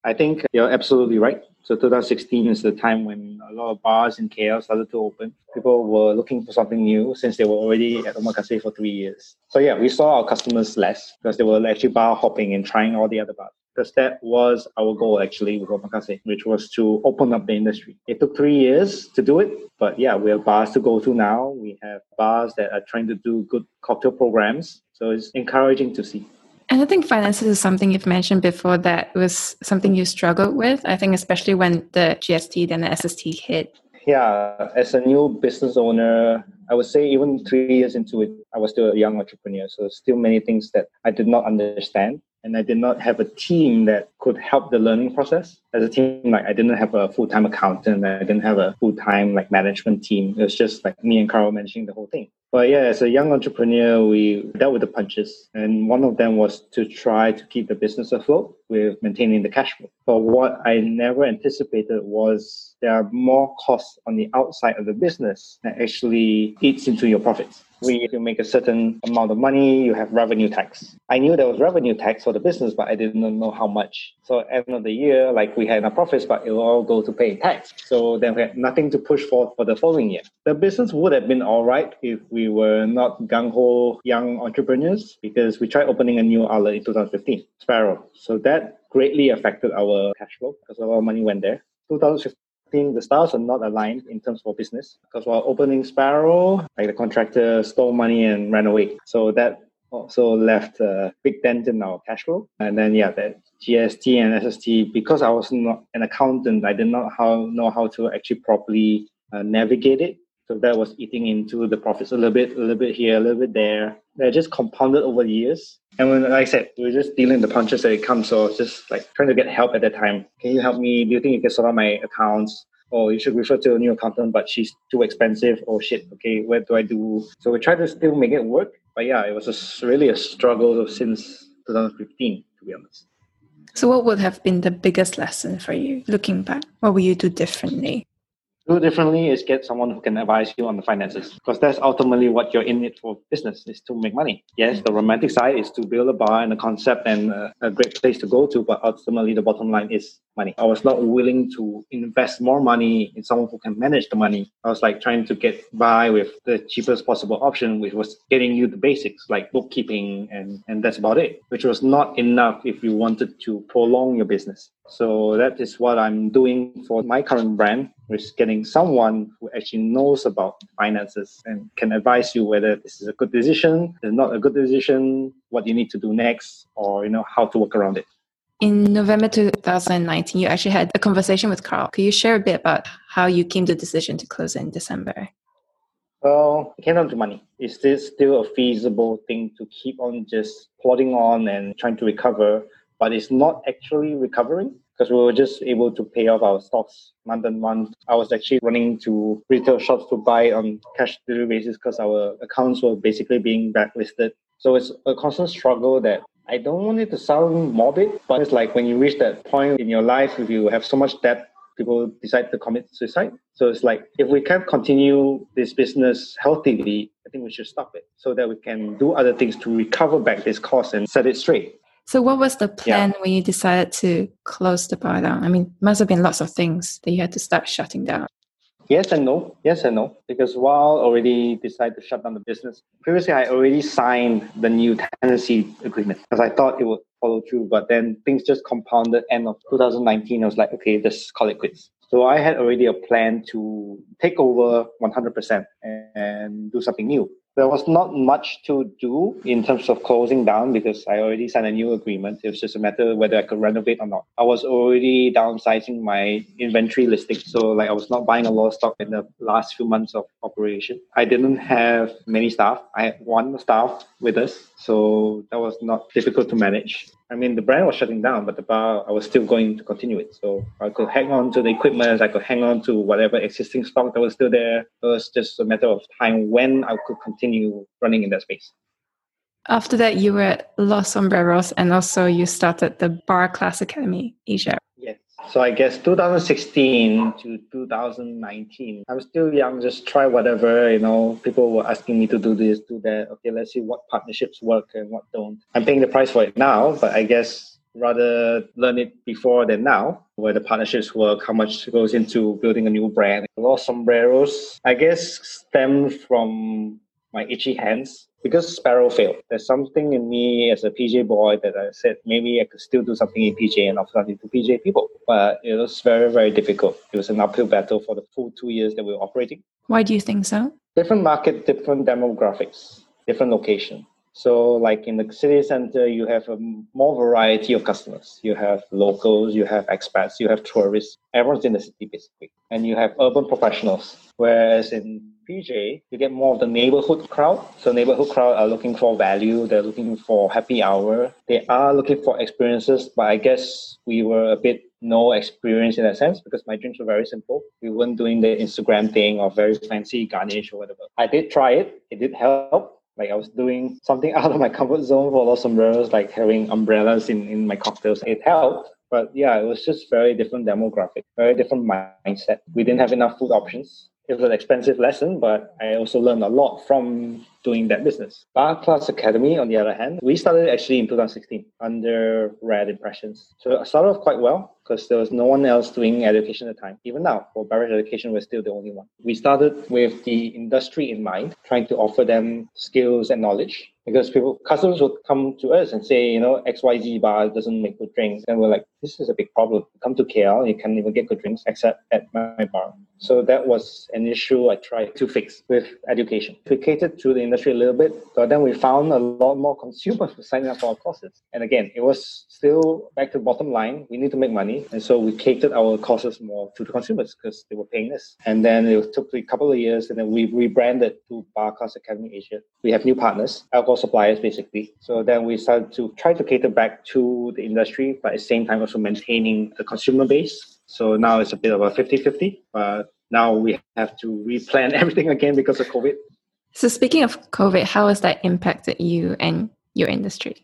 I think you're absolutely right. So 2016 is the time when a lot of bars in KL started to open. People were looking for something new since they were already at Omakase for 3 years. So yeah, we saw our customers less because they were actually bar hopping and trying all the other bars. Because that was our goal actually with Omakase, which was to open up the industry. It took 3 years to do it, but yeah, we have bars to go to now. We have bars that are trying to do good cocktail programs. So it's encouraging to see. And I think finances is something you've mentioned before that was something you struggled with, I think, especially when the GST, then the SST hit. Yeah, as a new business owner, I would say even 3 years into it, I was still a young entrepreneur. So there's still many things that I did not understand. And I did not have a team that could help the learning process. As a team, like I didn't have a full-time accountant. I didn't have a full-time like management team. It was just like me and Carl managing the whole thing. But yeah, as a young entrepreneur, we dealt with the punches. And one of them was to try to keep the business afloat with maintaining the cash flow. But what I never anticipated was there are more costs on the outside of the business that actually eats into your profits. If you make a certain amount of money, you have revenue tax. I knew there was revenue tax for the business, but I did not know how much. So at the end of the year, like we had enough profits, but it will all go to pay tax. So then we had nothing to push forward for the following year. The business would have been all right if we were not gung-ho young entrepreneurs because we tried opening a new outlet in 2015, Sparrow. So that greatly affected our cash flow because a lot of money went there. 2015. The stars are not aligned in terms of business because while opening Sparrow, like the contractor stole money and ran away. So that also left a big dent in our cash flow. And then, yeah, that GST and SST, because I was not an accountant, I did not know how to actually properly navigate it. So that was eating into the profits a little bit here, a little bit there. They're just compounded over the years. And when, like I said, we were just dealing the punches that it comes. So I was just like trying to get help at that time. Can you help me? Do you think you can sort out my accounts? Or you should refer to a new accountant, but she's too expensive. Oh shit, okay, what do I do? So we tried to still make it work. But yeah, it was really a struggle since 2015, to be honest. So what would have been the biggest lesson for you looking back? What would you do differently? Do differently is get someone who can advise you on the finances, because that's ultimately what you're in it for. Business is to make money. Yes, the romantic side is to build a bar and a concept and a great place to go to, but ultimately the bottom line is money. I was not willing to invest more money in someone who can manage the money. I was like trying to get by with the cheapest possible option, which was getting you the basics like bookkeeping and that's about it, which was not enough if you wanted to prolong your business. So that is what I'm doing for my current brand, which is getting someone who actually knows about finances and can advise you whether this is a good decision, it's not a good decision, what you need to do next, or you know how to work around it. In November 2019, you actually had a conversation with Carl. Could you share a bit about how you came to the decision to close it in December? Well, it came down to money. Is this still a feasible thing to keep on just plodding on and trying to recover, but it's not actually recovering? Because we were just able to pay off our stocks month and month. I was actually running to retail shops to buy on cash delivery basis because our accounts were basically being blacklisted. So it's a constant struggle that I don't want it to sound morbid, but it's like when you reach that point in your life, if you have so much debt, people decide to commit suicide. So it's like, if we can't continue this business healthily, I think we should stop it so that we can do other things to recover back this cost and set it straight. So what was the plan when you decided to close the bar down? I mean, must have been lots of things that you had to start shutting down. Yes and no. Because while I already decided to shut down the business, previously I already signed the new tenancy agreement because I thought it would follow through. But then things just compounded. End of 2019, I was like, okay, just call it quits. So I had already a plan to take over 100% and do something new. There was not much to do in terms of closing down because I already signed a new agreement. It was just a matter of whether I could renovate or not. I was already downsizing my inventory listing. So like I was not buying a lot of stock in the last few months of operation. I didn't have many staff. I had one staff with us. So that was not difficult to manage. I mean, the brand was shutting down, but the bar, I was still going to continue it. So I could hang on to the equipment. I could hang on to whatever existing stock that was still there. It was just a matter of time when I could continue running in that space. After that, you were at Los Sombreros, and also you started the Bar Class Academy Asia. Yes. So I guess 2016 to 2019, I was still young, just try whatever, you know, people were asking me to do this, do that. Okay, let's see what partnerships work and what don't. I'm paying the price for it now, but I guess rather learn it before than now, where the partnerships work, how much goes into building a new brand. Los Sombreros, I guess, stemmed from my itchy hands because Sparrow failed. There's something in me as a PJ boy that I said maybe I could still do something in PJ and offer something to PJ people. But it was very, very difficult. It was an uphill battle for the full 2 years that we were operating. Why do you think so? Different market, different demographics, different location. So like in the city center, you have a more variety of customers. You have locals, you have expats, you have tourists. Everyone's in the city basically. And you have urban professionals. Whereas in PJ, you get more of the neighborhood crowd. So neighborhood crowd are looking for value. They're looking for happy hour. They are looking for experiences. But I guess we were a bit no experience in that sense because my drinks were very simple. We weren't doing the Instagram thing or very fancy garnish or whatever. I did try it. It did help. Like I was doing something out of my comfort zone for Los Sombreros, like having umbrellas in my cocktails. It helped. But yeah, it was just very different demographic, very different mindset. We didn't have enough food options. It was an expensive lesson, but I also learned a lot from doing that business. Bar Class Academy, on the other hand, we started actually in 2016 under Rad Impressions. So I started off quite well because there was no one else doing education at the time. Even now, for beverage education, we're still the only one. We started with the industry in mind, trying to offer them skills and knowledge. Because customers would come to us and say, you know, XYZ bar doesn't make good drinks. And we're like, this is a big problem. Come to KL, you can't even get good drinks except at my bar. So that was an issue I tried to fix with education. We catered to the industry a little bit, but then we found a lot more consumers who signed up for our courses. And again, it was still back to the bottom line. We need to make money. And so we catered our courses more to the consumers because they were paying us. And then it took a couple of years and then we rebranded to Bar Class Academy Asia. We have new partners, alcohol suppliers basically. So then we started to try to cater back to the industry, but at the same time also maintaining the consumer base. So now it's a bit of a 50-50, but now we have to replan everything again because of COVID. So speaking of COVID, how has that impacted you and your industry?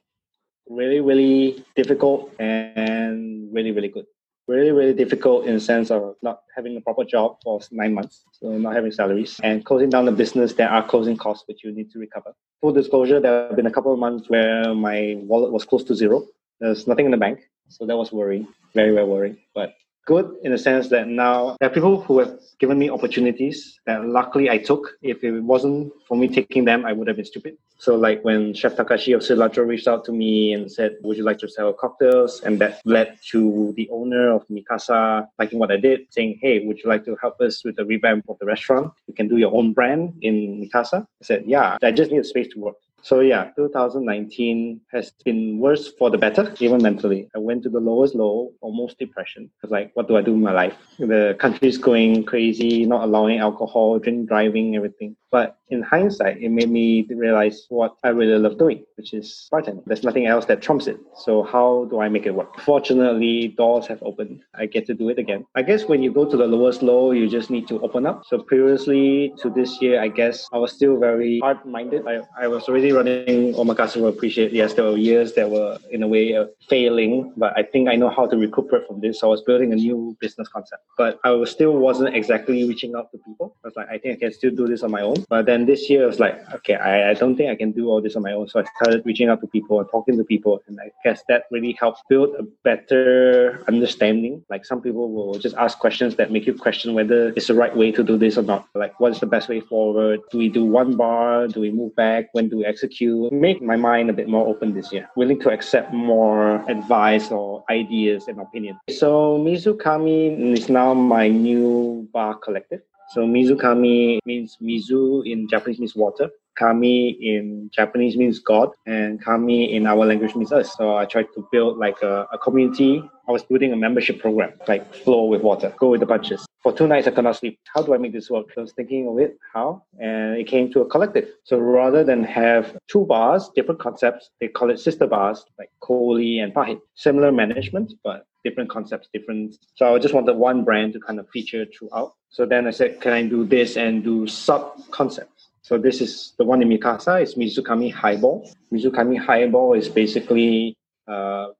really, really difficult and really, really good. Really, really difficult in the sense of not having a proper job for 9 months, so not having salaries, and closing down the business, there are closing costs which you need to recover. Full disclosure, there have been a couple of months where my wallet was close to zero. There's nothing in the bank, so that was worrying, very, very worrying. But good in the sense that now there are people who have given me opportunities that luckily I took. If it wasn't for me taking them, I would have been stupid. So like when Chef Takashi of Cilantro reached out to me and said, would you like to sell cocktails? And that led to the owner of Mikasa liking what I did, saying, hey, would you like to help us with the revamp of the restaurant? You can do your own brand in Mikasa. I said, yeah, I just need a space to work. So yeah, 2019 has been worse for the better, even mentally. I went to the lowest low, almost depression. I was like, what do I do with my life? The country's going crazy, not allowing alcohol, drink driving, everything. But in hindsight, it made me realize what I really love doing, which is bartending. There's nothing else that trumps it. So how do I make it work? Fortunately, doors have opened. I get to do it again. I guess when you go to the lowest low, you just need to open up. So previously to this year, I guess I was still very hard-minded. I was already running Omakase will appreciate. Yes, there were years that were in a way failing, but I think I know how to recuperate from this. So I was building a new business concept, but I was still wasn't exactly reaching out to people. I was like, I think I can still do this on my own. But then this year I was like, okay, I don't think I can do all this on my own. So I started reaching out to people and talking to people, and I guess that really helped build a better understanding. Like some people will just ask questions that make you question whether it's the right way to do this or not. Like, what's the best way forward? Do we do one bar? Do we move back? When do we execute? Made my mind a bit more open this year, willing to accept more advice or ideas and opinion. So Mizukami is now my new bar collective. So Mizukami means Mizu in Japanese means water. Kami in Japanese means God, and Kami in our language means us. So I tried to build like a community. I was building a membership program, like flow with water, go with the punches. For 2 nights, I could not sleep. How do I make this work? I was thinking of it, how? And it came to a collective. So rather than have 2 bars, different concepts, they call it sister bars, like Kohli and Pahit. Similar management, but different concepts, different. So I just wanted one brand to kind of feature throughout. So then I said, can I do this and do sub-concepts? So this is the one in Mikasa. It's Mizukami Highball. Mizukami Highball is basically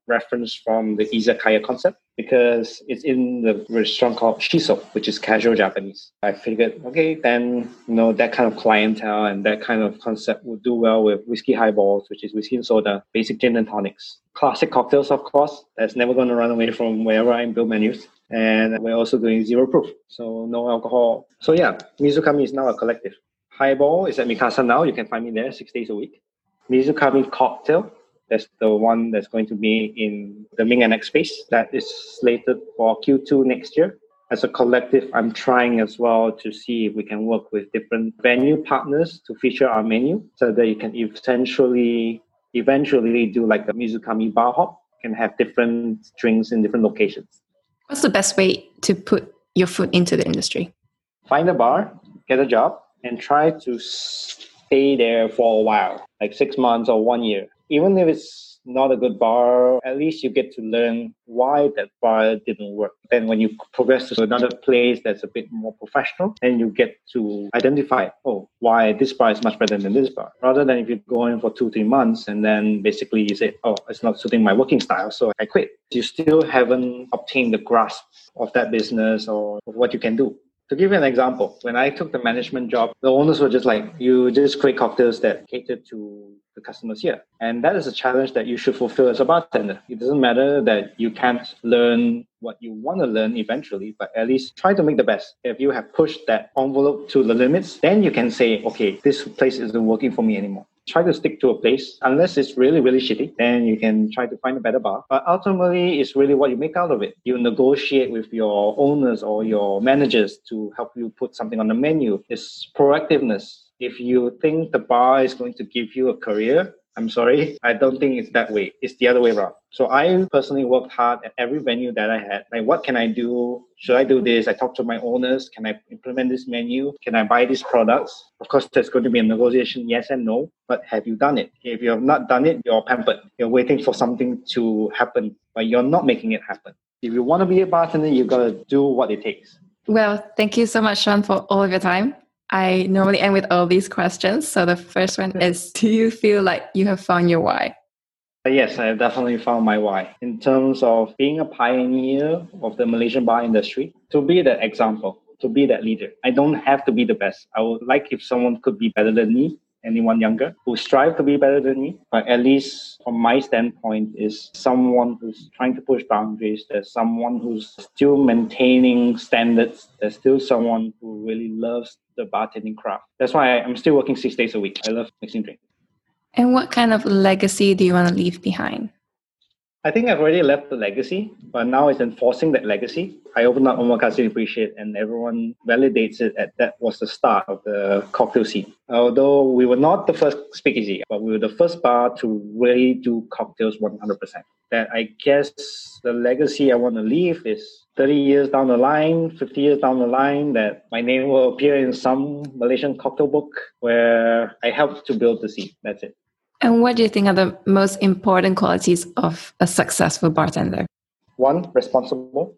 reference from the izakaya concept, because it's in the restaurant called Shiso, which is casual Japanese. I figured, okay, then that kind of clientele and that kind of concept would do well with whiskey highballs, which is whiskey and soda, basic gin and tonics, classic cocktails, of course. That's never going to run away from wherever I build menus. And we're also doing zero proof, so no alcohol. So yeah, Mizukami is now a collective. Highball is at Mikasa now. You can find me there 6 days a week. Mizukami Cocktail, that's the one that's going to be in the Ming Annex space. That is slated for Q2 next year. As a collective, I'm trying as well to see if we can work with different venue partners to feature our menu, so that you can eventually do like a Mizukami Bar Hop and have different drinks in different locations. What's the best way to put your foot into the industry? Find a bar, get a job, and try to stay there for a while, like 6 months or 1 year. Even if it's not a good bar, at least you get to learn why that bar didn't work. Then when you progress to another place that's a bit more professional, then you get to identify, oh, why this bar is much better than this bar. Rather than if you go in for 2-3 months and then basically you say, oh, it's not suiting my working style, so I quit. You still haven't obtained the grasp of that business or of what you can do. To give you an example, when I took the management job, the owners were just like, you just create cocktails that cater to the customers here. And that is a challenge that you should fulfill as a bartender. It doesn't matter that you can't learn what you want to learn eventually, but at least try to make the best. If you have pushed that envelope to the limits, then you can say, okay, this place isn't working for me anymore. Try to stick to a place. Unless it's really, really shitty, then you can try to find a better bar. But ultimately, it's really what you make out of it. You negotiate with your owners or your managers to help you put something on the menu. It's proactiveness. If you think the bar is going to give you a career, I'm sorry, I don't think it's that way. It's the other way around. So I personally worked hard at every venue that I had. Like, what can I do? Should I do this? I talked to my owners. Can I implement this menu? Can I buy these products? Of course, there's going to be a negotiation, yes and no. But have you done it? If you have not done it, you're pampered. You're waiting for something to happen, but you're not making it happen. If you want to be a bartender, you've got to do what it takes. Well, thank you so much, Sean, for all of your time. I normally end with all these questions. So the first one is, do you feel like you have found your why? Yes, I have definitely found my why in terms of being a pioneer of the Malaysian bar industry, to be that example, to be that leader. I don't have to be the best. I would like if someone could be better than me, anyone younger who strive to be better than me, but at least from my standpoint is someone who's trying to push boundaries. There's someone who's still maintaining standards. There's still someone who really loves the bartending craft. That's why I'm still working 6 days a week. I love mixing drinks. And what kind of legacy do you want to leave behind? I think I've already left the legacy, but now it's enforcing that legacy. I opened up Omakase Appreciate and everyone validates it at that was the start of the cocktail scene. Although we were not the first speakeasy, but we were the first bar to really do cocktails 100%. That I guess the legacy I want to leave is 30 years down the line, 50 years down the line, that my name will appear in some Malaysian cocktail book where I helped to build the scene. That's it. And what do you think are the most important qualities of a successful bartender? One, responsible.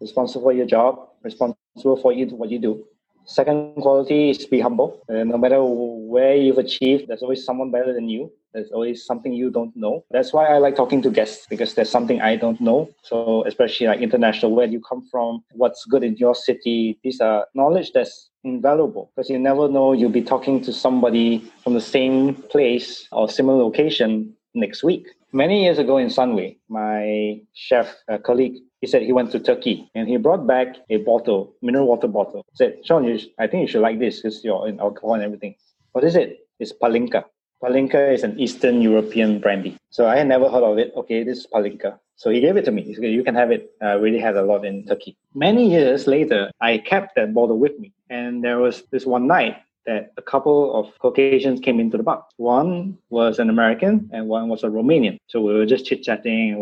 Responsible for your job. Responsible for what you do. Second quality is be humble. And no matter where you've achieved, there's always someone better than you. There's always something you don't know. That's why I like talking to guests, because there's something I don't know. So especially like international, where you come from, what's good in your city. These are knowledge that's invaluable, because you never know, you'll be talking to somebody from the same place or similar location next week. Many years ago in Sunway, my chef colleague, he said he went to Turkey and he brought back a bottle, mineral water bottle. He said, Sean, I think you should like this because you're in alcohol and everything. What is it? It's Palinka. Palinka is an Eastern European brandy. So I had never heard of it. Okay, this is Palinka. So he gave it to me. He said, you can have it. I really had a lot in Turkey. Many years later, I kept that bottle with me. And there was this one night that a couple of Caucasians came into the bar. One was an American and one was a Romanian. So we were just chit-chatting,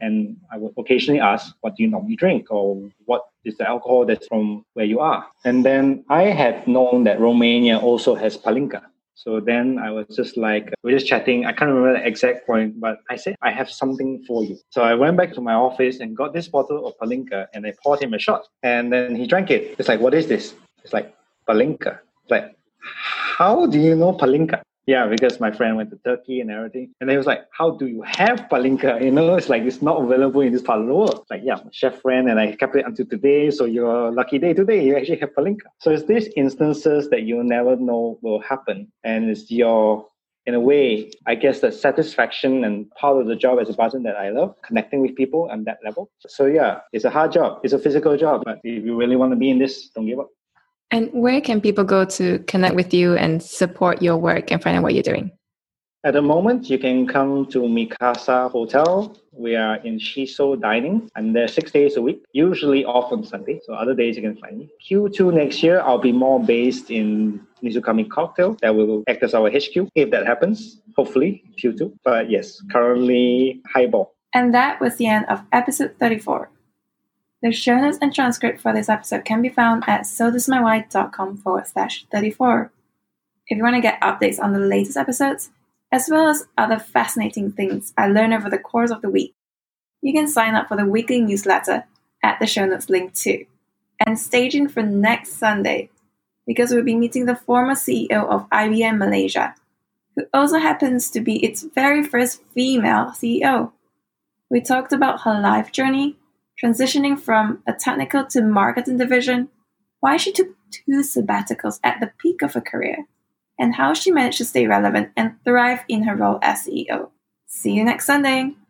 and I would occasionally ask, what do you normally drink? Or what is the alcohol that's from where you are? And then I had known that Romania also has Palinka. So then I was just like, we're just chatting. I can't remember the exact point, but I said, I have something for you. So I went back to my office and got this bottle of Palinka and I poured him a shot. And then he drank it. It's like, what is this? It's like, Palinka. It's like, how do you know Palinka? Yeah, because my friend went to Turkey and everything. And he was like, how do you have Palinka? You know, it's like, it's not available in this part of the world. It's like, yeah, my chef friend and I kept it until today. So your lucky day today, you actually have Palinka. So it's these instances that you never know will happen. And it's your, in a way, I guess the satisfaction and part of the job as a bartender that I love, connecting with people on that level. So yeah, it's a hard job. It's a physical job. But if you really want to be in this, don't give up. And where can people go to connect with you and support your work and find out what you're doing? At the moment, you can come to Mikasa Hotel. We are in Shiso Dining, and they're 6 days a week, usually off on Sunday. So other days you can find me. Q2 next year, I'll be more based in Nizukami Cocktail. That will act as our HQ, if that happens, hopefully, Q2. But yes, currently highball. And that was the end of episode 34. The show notes and transcript for this episode can be found at sodoesmywhy.com/34. If you want to get updates on the latest episodes, as well as other fascinating things I learned over the course of the week, you can sign up for the weekly newsletter at the show notes link too. And stay tuned for next Sunday, because we'll be meeting the former CEO of IBM Malaysia, who also happens to be its very first female CEO. We talked about her life journey, transitioning from a technical to marketing division, why she took 2 sabbaticals at the peak of her career, and how she managed to stay relevant and thrive in her role as CEO. See you next Sunday!